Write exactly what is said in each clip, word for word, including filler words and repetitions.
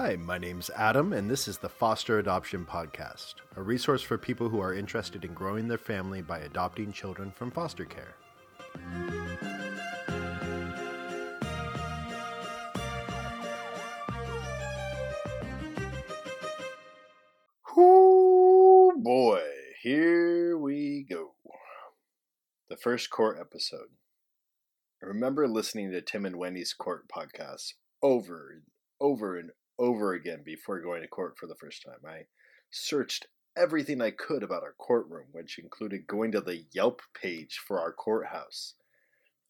Hi, my name's Adam, and this is the Foster Adoption Podcast, a resource for people who are interested in growing their family by adopting children from foster care. Ooh, boy, here we go. The first court episode. I remember listening to Tim and Wendy's court podcast over and over and over. over again before going to court for the first time. I searched everything I could about our courtroom, which included going to the Yelp page for our courthouse.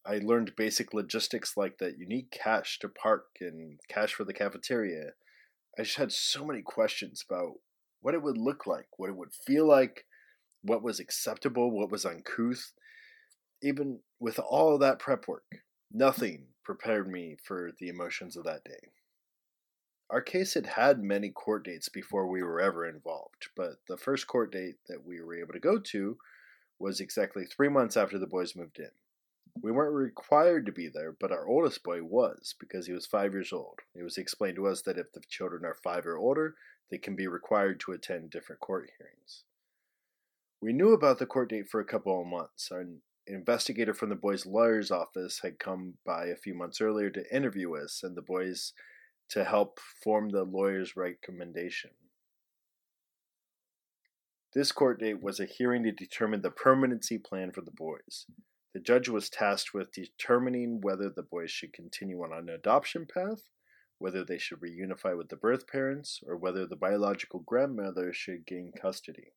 I learned basic logistics like that you need cash to park and cash for the cafeteria. I just had so many questions about what it would look like, what it would feel like, what was acceptable, what was uncouth. Even with all of that prep work, nothing prepared me for the emotions of that day. Our case had had many court dates before we were ever involved, but the first court date that we were able to go to was exactly three months after the boys moved in. We weren't required to be there, but our oldest boy was, because he was five years old. It was explained to us that if the children are five or older, they can be required to attend different court hearings. We knew about the court date for a couple of months. Our investigator from the boys' lawyer's office had come by a few months earlier to interview us, and the boys to help form the lawyer's recommendation. This court date was a hearing to determine the permanency plan for the boys. The judge was tasked with determining whether the boys should continue on an adoption path, whether they should reunify with the birth parents, or whether the biological grandmother should gain custody.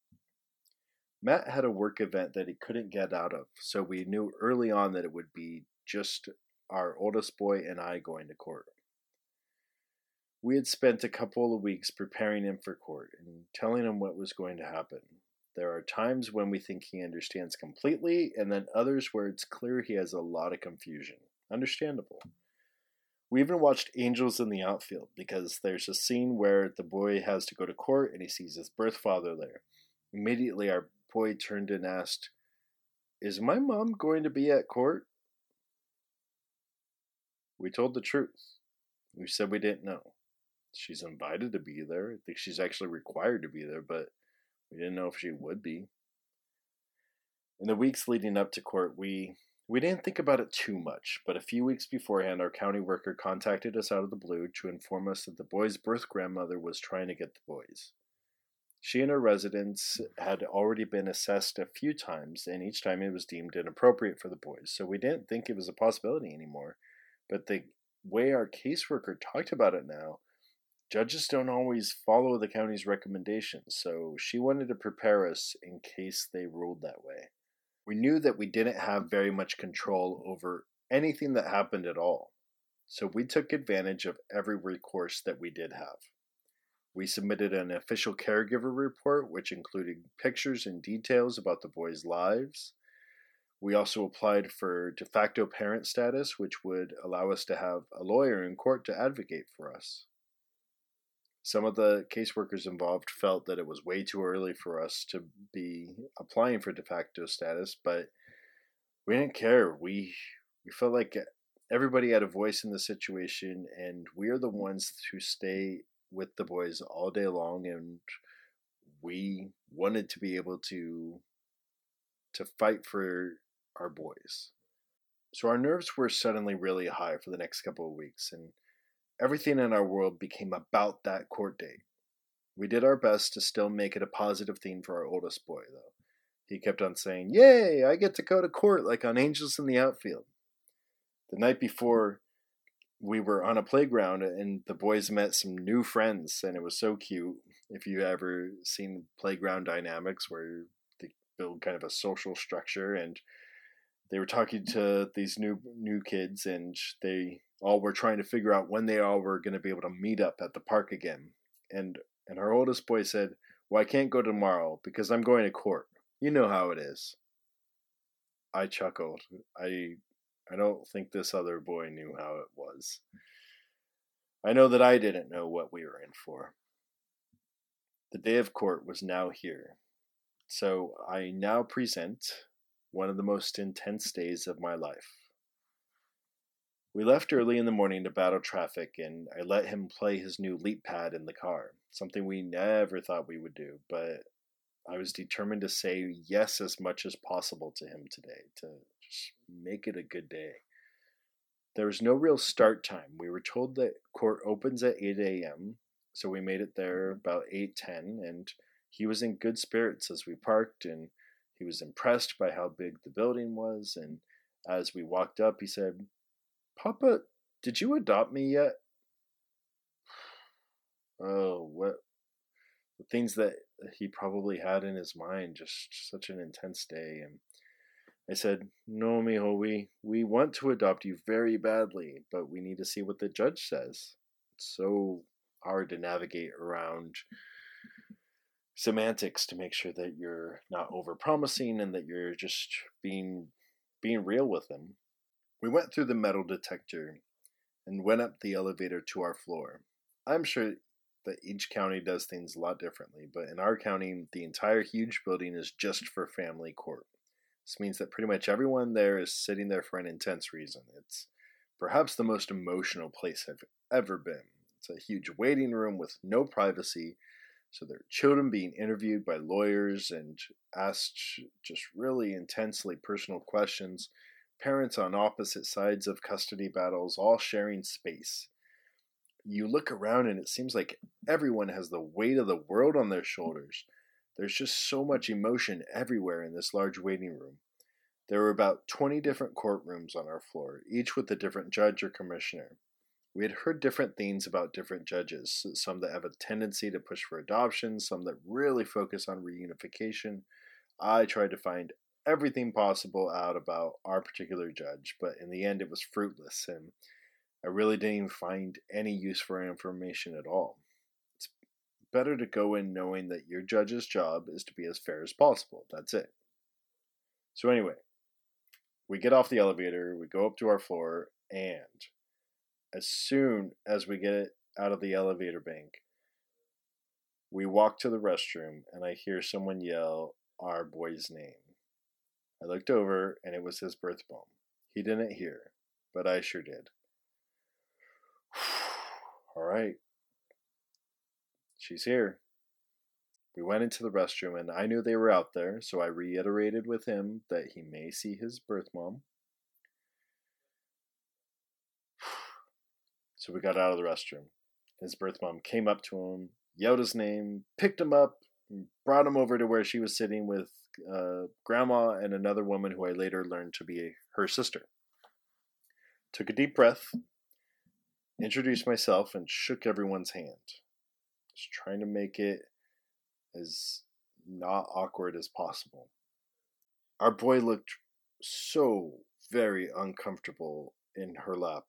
Matt had a work event that he couldn't get out of, so we knew early on that it would be just our oldest boy and I going to court. We had spent a couple of weeks preparing him for court and telling him what was going to happen. There are times when we think he understands completely, and then others where it's clear he has a lot of confusion. Understandable. We even watched Angels in the Outfield, because there's a scene where the boy has to go to court and he sees his birth father there. Immediately, our boy turned and asked, "Is my mom going to be at court?" We told the truth. We said we didn't know. She's invited to be there. I think she's actually required to be there, but we didn't know if she would be. In the weeks leading up to court, we we didn't think about it too much, but a few weeks beforehand, our county worker contacted us out of the blue to inform us that the boy's birth grandmother was trying to get the boys. She and her residents had already been assessed a few times, and each time it was deemed inappropriate for the boys, so we didn't think it was a possibility anymore. But the way our caseworker talked about it now, judges don't always follow the county's recommendations, so she wanted to prepare us in case they ruled that way. We knew that we didn't have very much control over anything that happened at all, so we took advantage of every recourse that we did have. We submitted an official caregiver report, which included pictures and details about the boys' lives. We also applied for de facto parent status, which would allow us to have a lawyer in court to advocate for us. Some of the caseworkers involved felt that it was way too early for us to be applying for de facto status, but we didn't care. We we felt like everybody had a voice in the situation, and we are the ones who stay with the boys all day long, and we wanted to be able to to fight for our boys. So our nerves were suddenly really high for the next couple of weeks, and everything in our world became about that court date. We did our best to still make it a positive thing for our oldest boy, though. He kept on saying, "Yay, I get to go to court like on Angels in the Outfield." The night before, we were on a playground and the boys met some new friends, and it was so cute. If you've ever seen playground dynamics where they build kind of a social structure, and they were talking to these new new kids, and they all were trying to figure out when they all were going to be able to meet up at the park again. And and our oldest boy said, "Well, I can't go tomorrow because I'm going to court. You know how it is." I chuckled. I I don't think this other boy knew how it was. I know that I didn't know what we were in for. The day of court was now here. So I now present one of the most intense days of my life. We left early in the morning to battle traffic, and I let him play his new Leap Pad in the car, something we never thought we would do, but I was determined to say yes as much as possible to him today, to just make it a good day. There was no real start time. We were told that court opens at eight a.m., so we made it there about eight ten, and he was in good spirits as we parked, and he was impressed by how big the building was, and as we walked up, he said, "Papa, did you adopt me yet?" Oh, what the things that he probably had in his mind, just such an intense day. And I said, "No, mijo, we, we want to adopt you very badly, but we need to see what the judge says." It's so hard to navigate around semantics to make sure that you're not over-promising and that you're just being being real with them. We went through the metal detector and went up the elevator to our floor. I'm sure that each county does things a lot differently, but in our county, the entire huge building is just for family court. This means that pretty much everyone there is sitting there for an intense reason. It's perhaps the most emotional place I've ever been. It's a huge waiting room with no privacy, so there are children being interviewed by lawyers and asked just really intensely personal questions. Parents on opposite sides of custody battles, all sharing space. You look around and it seems like everyone has the weight of the world on their shoulders. There's just so much emotion everywhere in this large waiting room. There were about twenty different courtrooms on our floor, each with a different judge or commissioner. We had heard different things about different judges, some that have a tendency to push for adoption, some that really focus on reunification. I tried to find everything possible out about our particular judge, but in the end it was fruitless, and I really didn't even find any use for information at all. It's better to go in knowing that your judge's job is to be as fair as possible. That's it. So anyway, we get off the elevator, we go up to our floor, and as soon as we get out of the elevator bank, we walk to the restroom, and I hear someone yell our boy's name. I looked over, and it was his birth bomb. He didn't hear, but I sure did. All right. She's here. We went into the restroom, and I knew they were out there, so I reiterated with him that he may see his birth mom. So we got out of the restroom. His birth mom came up to him, yelled his name, picked him up, and brought him over to where she was sitting with Uh, grandma and another woman who I later learned to be her sister. Took a deep breath, introduced myself, and shook everyone's hand. Just trying to make it as not awkward as possible. Our boy looked so very uncomfortable in her lap.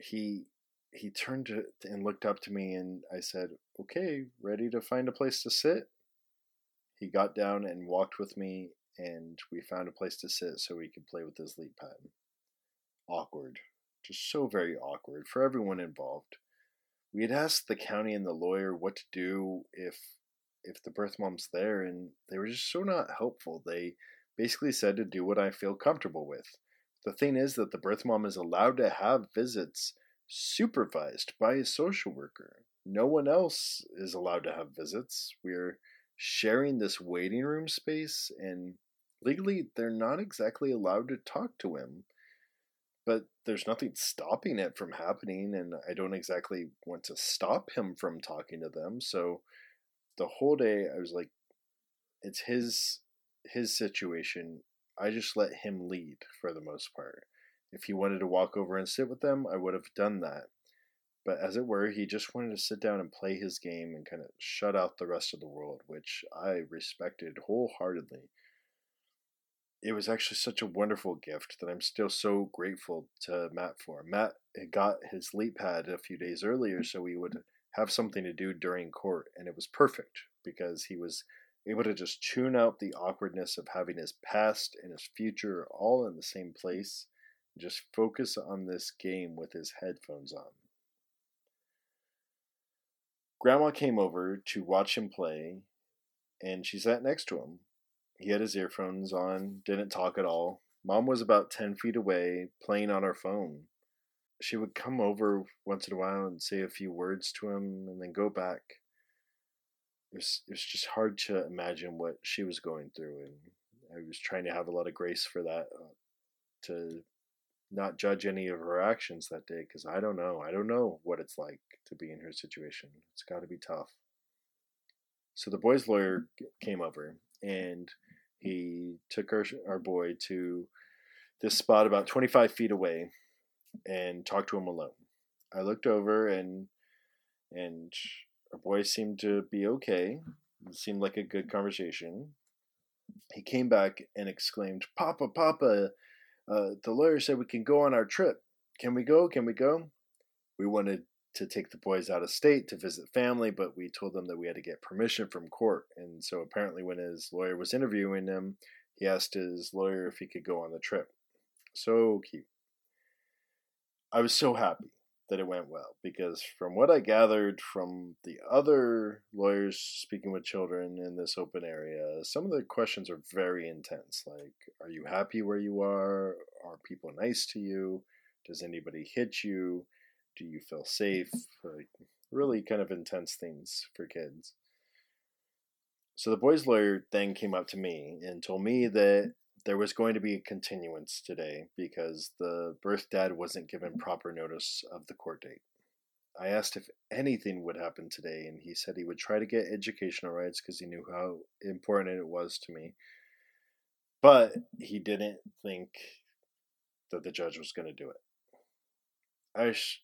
He he turned and looked up to me, and I said, "Okay, ready to find a place to sit?" He got down and walked with me, and we found a place to sit so he could play with his leap pad. Awkward. Just so very awkward for everyone involved. We had asked the county and the lawyer what to do if if the birth mom's there, and they were just so not helpful. They basically said to do what I feel comfortable with. The thing is that the birth mom is allowed to have visits supervised by a social worker. No one else is allowed to have visits. We're sharing this waiting room space, and legally they're not exactly allowed to talk to him, but there's nothing stopping it from happening, and I don't exactly want to stop him from talking to them. So the whole day I was like, it's his his situation. I just let him lead for the most part. If he wanted to walk over and sit with them, I would have done that. But as it were, he just wanted to sit down and play his game and kind of shut out the rest of the world, which I respected wholeheartedly. It was actually such a wonderful gift that I'm still so grateful to Matt for. Matt had got his leap pad a few days earlier, so he would have something to do during court, and it was perfect because he was able to just tune out the awkwardness of having his past and his future all in the same place and just focus on this game with his headphones on. Grandma came over to watch him play, and she sat next to him. He had his earphones on, didn't talk at all. Mom was about ten feet away, playing on her phone. she would come over once in a while and say a few words to him and then go back. It was, it was just hard to imagine what she was going through. And I was trying to have a lot of grace for that, uh, to not judge any of her actions that day. Cause I don't know. I don't know what it's like to be in her situation. It's gotta be tough. So the boy's lawyer came over and he took our, our boy to this spot about twenty-five feet away and talked to him alone. I looked over and, and our boy seemed to be okay. It seemed like a good conversation. He came back and exclaimed, Papa, Papa, uh, the lawyer said we can go on our trip. Can we go? Can we go? We wanted to take the boys out of state to visit family, but we told them that we had to get permission from court. And so apparently when his lawyer was interviewing him, he asked his lawyer if he could go on the trip. So cute. I was so happy that it went well, because from what I gathered from the other lawyers speaking with children in this open area, some of the questions are very intense. Like, are you happy where you are? Are people nice to you? Does anybody hit you? Do you feel safe? Like, really kind of intense things for kids. So the boy's lawyer then came up to me and told me that there was going to be a continuance today because the birth dad wasn't given proper notice of the court date. I asked if anything would happen today, and he said he would try to get educational rights because he knew how important it was to me. But he didn't think that the judge was going to do it. I, sh-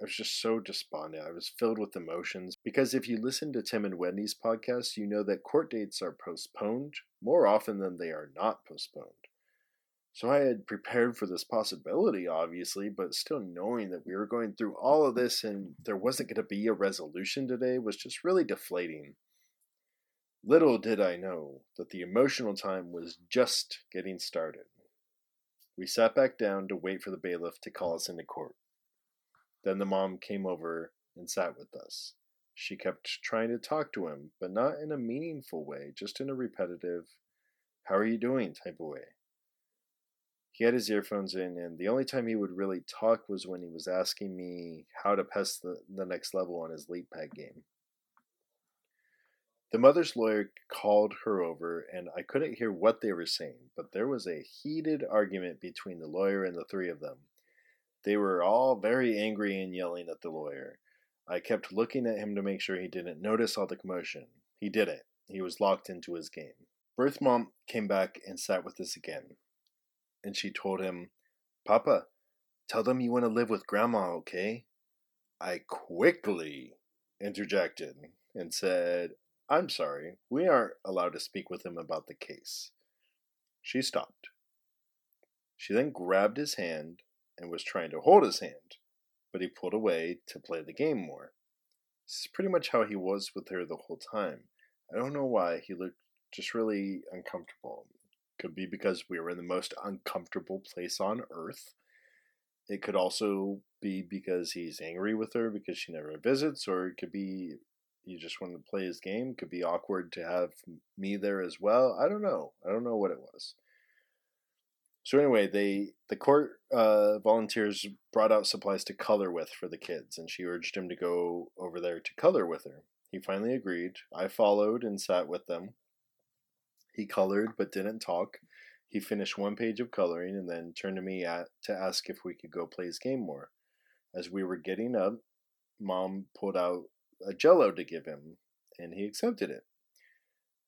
I was just so despondent. I was filled with emotions because if you listen to Tim and Wendy's podcast, you know that court dates are postponed more often than they are not postponed. So I had prepared for this possibility, obviously, but still knowing that we were going through all of this and there wasn't going to be a resolution today was just really deflating. Little did I know that the emotional time was just getting started. We sat back down to wait for the bailiff to call us into court. Then the mom came over and sat with us. She kept trying to talk to him, but not in a meaningful way, just in a repetitive, how are you doing type of way. He had his earphones in, and the only time he would really talk was when he was asking me how to pass the, the next level on his Leap Pad game. The mother's lawyer called her over, and I couldn't hear what they were saying, but there was a heated argument between the lawyer and the three of them. They were all very angry and yelling at the lawyer. I kept looking at him to make sure he didn't notice all the commotion. He didn't. He was locked into his game. Birth mom came back and sat with us again. And she told him, Papa, tell them you want to live with Grandma, okay? I quickly interjected and said, I'm sorry, we aren't allowed to speak with him about the case. She stopped. She then grabbed his hand and was trying to hold his hand, but he pulled away to play the game more. This is pretty much how he was with her the whole time. I don't know why, he looked just really uncomfortable. Could be because we were in the most uncomfortable place on earth. It could also be because he's angry with her because she never visits, or it could be he just wanted to play his game. It could be awkward to have me there as well. I don't know. I don't know what it was. So anyway, they the court uh, volunteers brought out supplies to color with for the kids, and she urged him to go over there to color with her. He finally agreed. I followed and sat with them. He colored but didn't talk. He finished one page of coloring and then turned to me at, to ask if we could go play his game more. As we were getting up, Mom pulled out a Jell-O to give him, and he accepted it.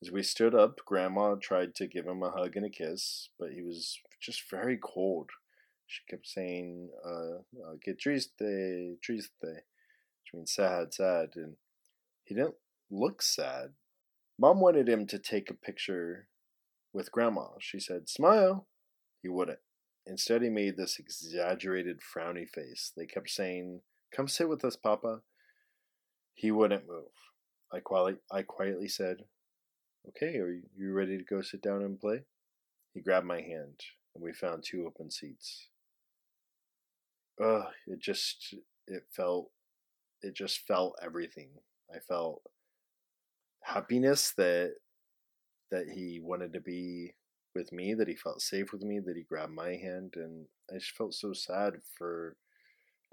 As we stood up, Grandma tried to give him a hug and a kiss, but he was just very cold. She kept saying, uh, que triste, triste, which means sad, sad, and he didn't look sad. Mom wanted him to take a picture with Grandma. She said, smile. He wouldn't. Instead, he made this exaggerated frowny face. They kept saying, come sit with us, Papa. He wouldn't move. I quietly, I quietly said, okay, are you ready to go sit down and play? He grabbed my hand, and we found two open seats. Ugh, it just, it felt, it just felt everything. I felt happiness that, that he wanted to be with me, that he felt safe with me, that he grabbed my hand, and I just felt so sad for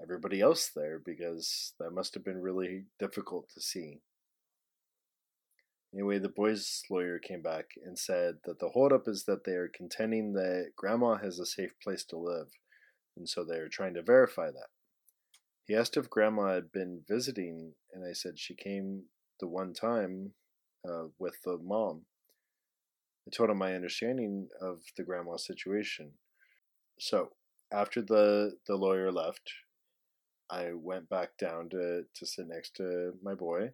everybody else there, because that must have been really difficult to see. Anyway, the boys' lawyer came back and said that the holdup is that they are contending that Grandma has a safe place to live, and so they are trying to verify that. He asked if Grandma had been visiting, and I said she came the one time uh, with the mom. I told him my understanding of the grandma situation. So after the, the lawyer left, I went back down to, to sit next to my boy.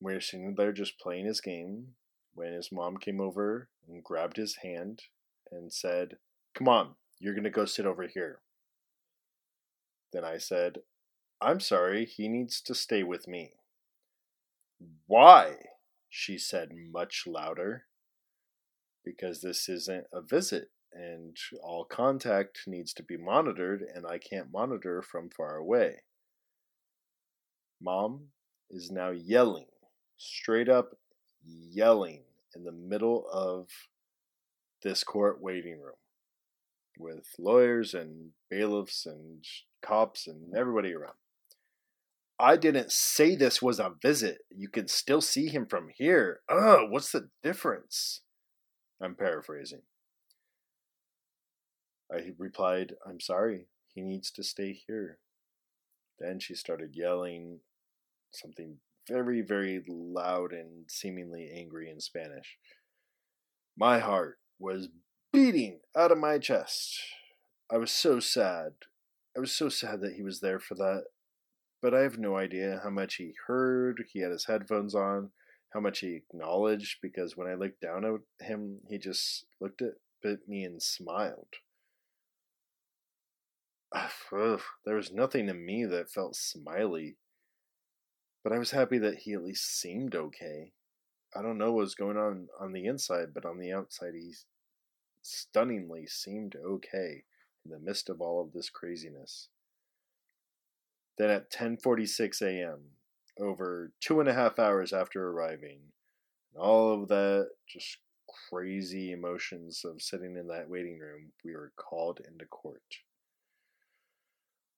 We were sitting there just playing his game when his mom came over and grabbed his hand and said, "Come on, you're going to go sit over here." Then I said, "I'm sorry, he needs to stay with me." "Why?" she said much louder, "because this isn't a visit and all contact needs to be monitored and I can't monitor from far away." Mom is now yelling. Straight up yelling in the middle of this court waiting room with lawyers and bailiffs and cops and everybody around. "I didn't say this was a visit. You can still see him from here. Ugh, what's the difference?" I'm paraphrasing. I replied, "I'm sorry. He needs to stay here." Then she started yelling something very, very loud and seemingly angry in Spanish. My heart was beating out of my chest. I was so sad. I was so sad that he was there for that. But I have no idea how much he heard. He had his headphones on. How much he acknowledged. Because when I looked down at him, he just looked at me and smiled. There was nothing in me that felt smiley. But I was happy that he at least seemed okay. I don't know what was going on on the inside, but on the outside, he stunningly seemed okay in the midst of all of this craziness. Then at ten forty-six a.m., over two and a half hours after arriving, all of that just crazy emotions of sitting in that waiting room, we were called into court.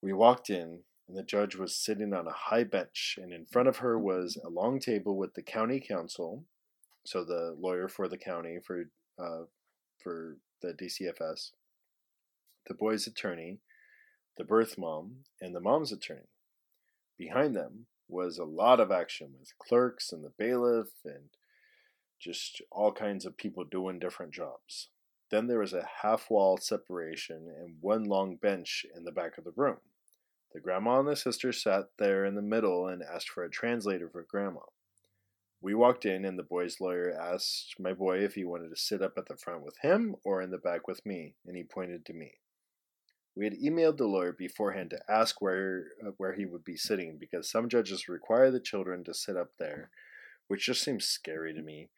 We walked in. And the judge was sitting on a high bench, and in front of her was a long table with the county counsel, so the lawyer for the county for uh, for the D C F S, the boy's attorney, the birth mom, and the mom's attorney. Behind them was a lot of action with clerks and the bailiff and just all kinds of people doing different jobs. Then there was a half-wall separation and one long bench in the back of the room. The grandma and the sister sat there in the middle and asked for a translator for grandma. We walked in and the boy's lawyer asked my boy if he wanted to sit up at the front with him or in the back with me, and he pointed to me. We had emailed the lawyer beforehand to ask where uh, where he would be sitting because some judges require the children to sit up there, which just seems scary to me.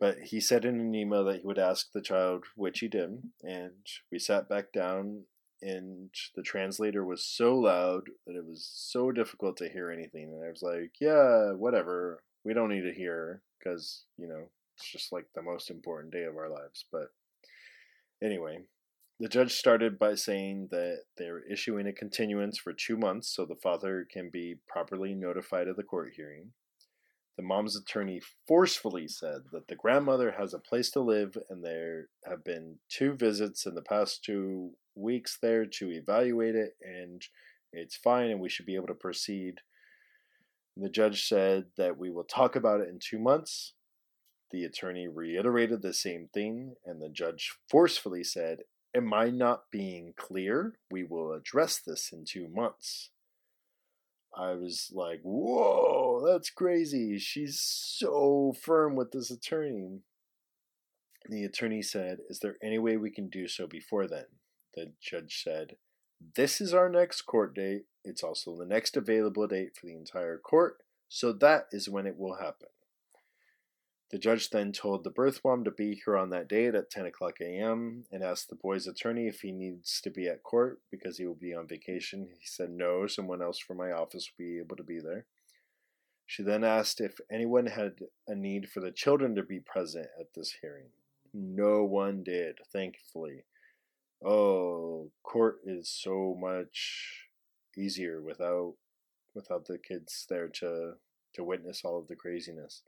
But he said in an email that he would ask the child, which he did, and we sat back down. And the translator was so loud that it was so difficult to hear anything. And I was like, yeah, whatever. We don't need to hear because, you know, it's just like the most important day of our lives. But anyway, the judge started by saying that they're issuing a continuance for two months so the father can be properly notified of the court hearing. The mom's attorney forcefully said that the grandmother has a place to live and there have been two visits in the past two weeks there to evaluate it and it's fine and we should be able to proceed. And the judge said that we will talk about it in two months. The attorney reiterated the same thing and the judge forcefully said, "Am I not being clear? We will address this in two months. I was like, whoa, that's crazy. She's so firm with this attorney. The attorney said, "Is there any way we can do so before then?" The judge said, "This is our next court date. It's also the next available date for the entire court. So that is when it will happen." The judge then told the birth mom to be here on that date at ten o'clock a.m. and asked the boy's attorney if he needs to be at court because he will be on vacation. He said, "No, someone else from my office will be able to be there." She then asked if anyone had a need for the children to be present at this hearing. No one did, thankfully. Oh, court is so much easier without without the kids there to to witness all of the craziness.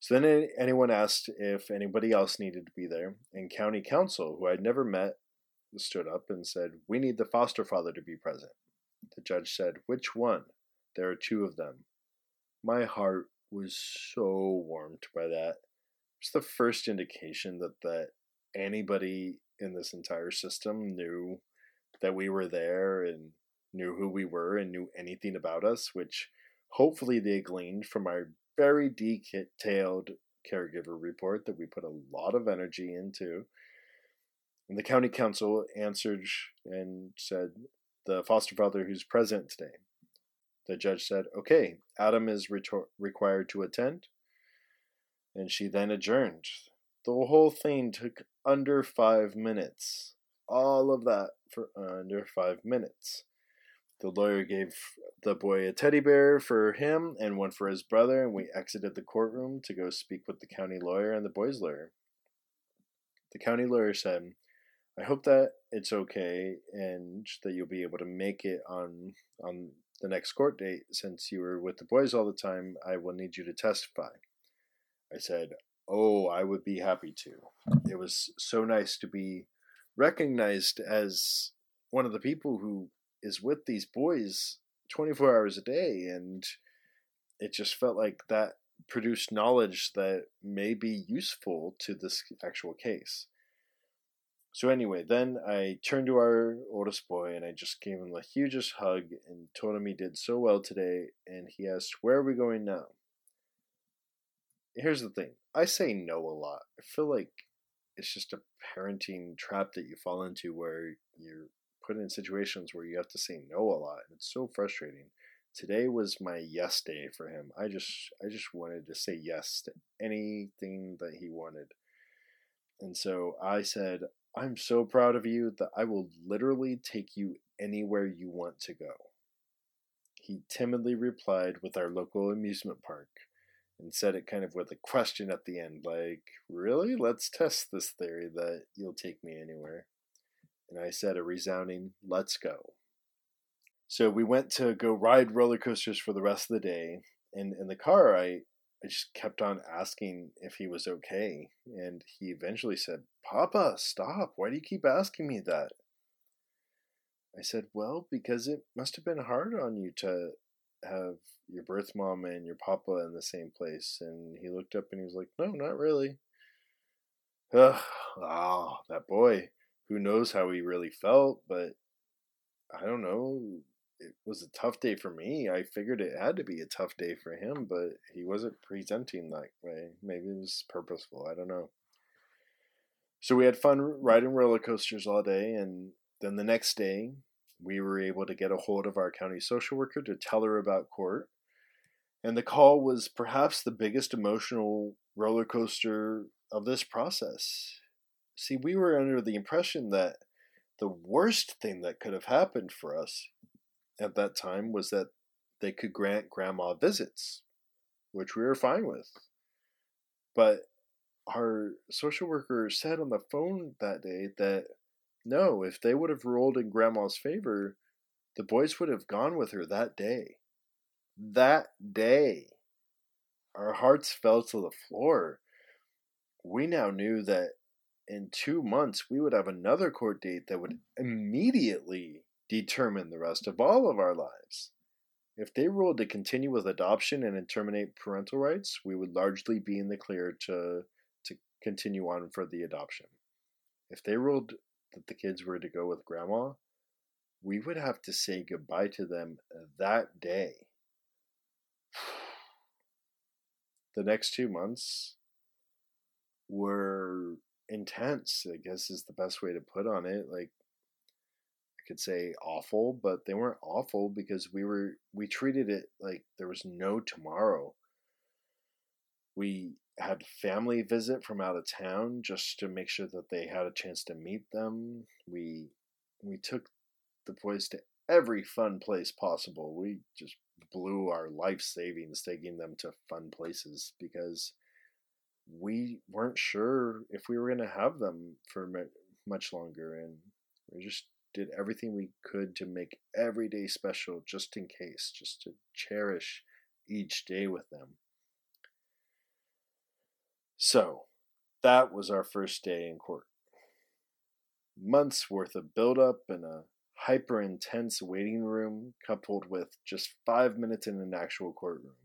So then anyone asked if anybody else needed to be there, and county council, who I'd never met, stood up and said, "We need the foster father to be present." The judge said, "Which one? There are two of them." My heart was so warmed by that. It's the first indication that, that anybody in this entire system knew that we were there and knew who we were and knew anything about us, which hopefully they gleaned from our very detailed caregiver report that we put a lot of energy into. And the county council answered and said, "The foster father who's present today." The judge said, "Okay, Adam is retor- required to attend." And she then adjourned. The whole thing took under five minutes. All of that for under five minutes. The lawyer gave the boy a teddy bear for him and one for his brother, and we exited the courtroom to go speak with the county lawyer and the boy's lawyer. The county lawyer said, "I hope that it's okay and that you'll be able to make it on on the next court date. Since you were with the boys all the time, I will need you to testify." I said, "Oh, I would be happy to." It was so nice to be recognized as one of the people who is with these boys twenty-four hours a day, and it just felt like that produced knowledge that may be useful to this actual case. So anyway, then I turned to our oldest boy and I just gave him the hugest hug and told him he did so well today, and he asked, "Where are we going now?" Here's the thing. I say no a lot. I feel like it's just a parenting trap that you fall into where you're put in situations where you have to say no a lot, and it's so frustrating. Today was my yes day for him. I just I just wanted to say yes to anything that he wanted. And so I said, "I'm so proud of you that I will literally take you anywhere you want to go." He timidly replied with our local amusement park and said it kind of with a question at the end, like, "Really? Let's test this theory that you'll take me anywhere." And I said a resounding, "Let's go." So we went to go ride roller coasters for the rest of the day. And in the car, I, I just kept on asking if he was okay. And he eventually said, "Papa, stop. Why do you keep asking me that?" I said, "Well, because it must have been hard on you to have your birth mom and your papa in the same place." And he looked up and he was like, "No, not really." Ugh, oh, that boy. Who knows how he really felt, but I don't know. It was a tough day for me. I figured it had to be a tough day for him, but he wasn't presenting that way. Maybe it was purposeful. I don't know. So we had fun riding roller coasters all day, and then the next day we were able to get a hold of our county social worker to tell her about court. And the call was perhaps the biggest emotional roller coaster of this process. See, we were under the impression that the worst thing that could have happened for us at that time was that they could grant grandma visits, which we were fine with. But our social worker said on the phone that day that, no, if they would have ruled in grandma's favor, the boys would have gone with her that day. That day. Our hearts fell to the floor. We now knew that in two months, we would have another court date that would immediately determine the rest of all of our lives. If they ruled to continue with adoption and terminate parental rights, we would largely be in the clear to, to continue on for the adoption. If they ruled that the kids were to go with grandma, we would have to say goodbye to them that day. The next two months were intense, I guess is the best way to put on it. Like, I could say awful, but they weren't awful because we were we treated it like there was no tomorrow. We had family visit from out of town just to make sure that they had a chance to meet them. We we took the boys to every fun place possible. We just blew our life savings taking them to fun places because we weren't sure if we were going to have them for much longer, and we're just did everything we could to make every day special just in case, just to cherish each day with them. So, that was our first day in court. Months worth of buildup and a hyper intense waiting room coupled with just five minutes in an actual courtroom.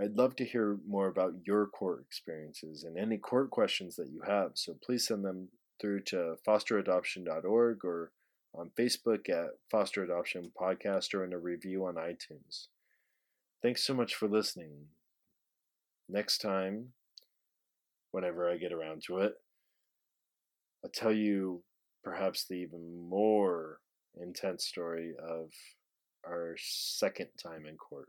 I'd love to hear more about your court experiences and any court questions that you have, so please send them through to foster adoption dot org or on Facebook at Foster Adoption Podcast or in a review on iTunes. Thanks so much for listening. Next time, whenever I get around to it, I'll tell you perhaps the even more intense story of our second time in court.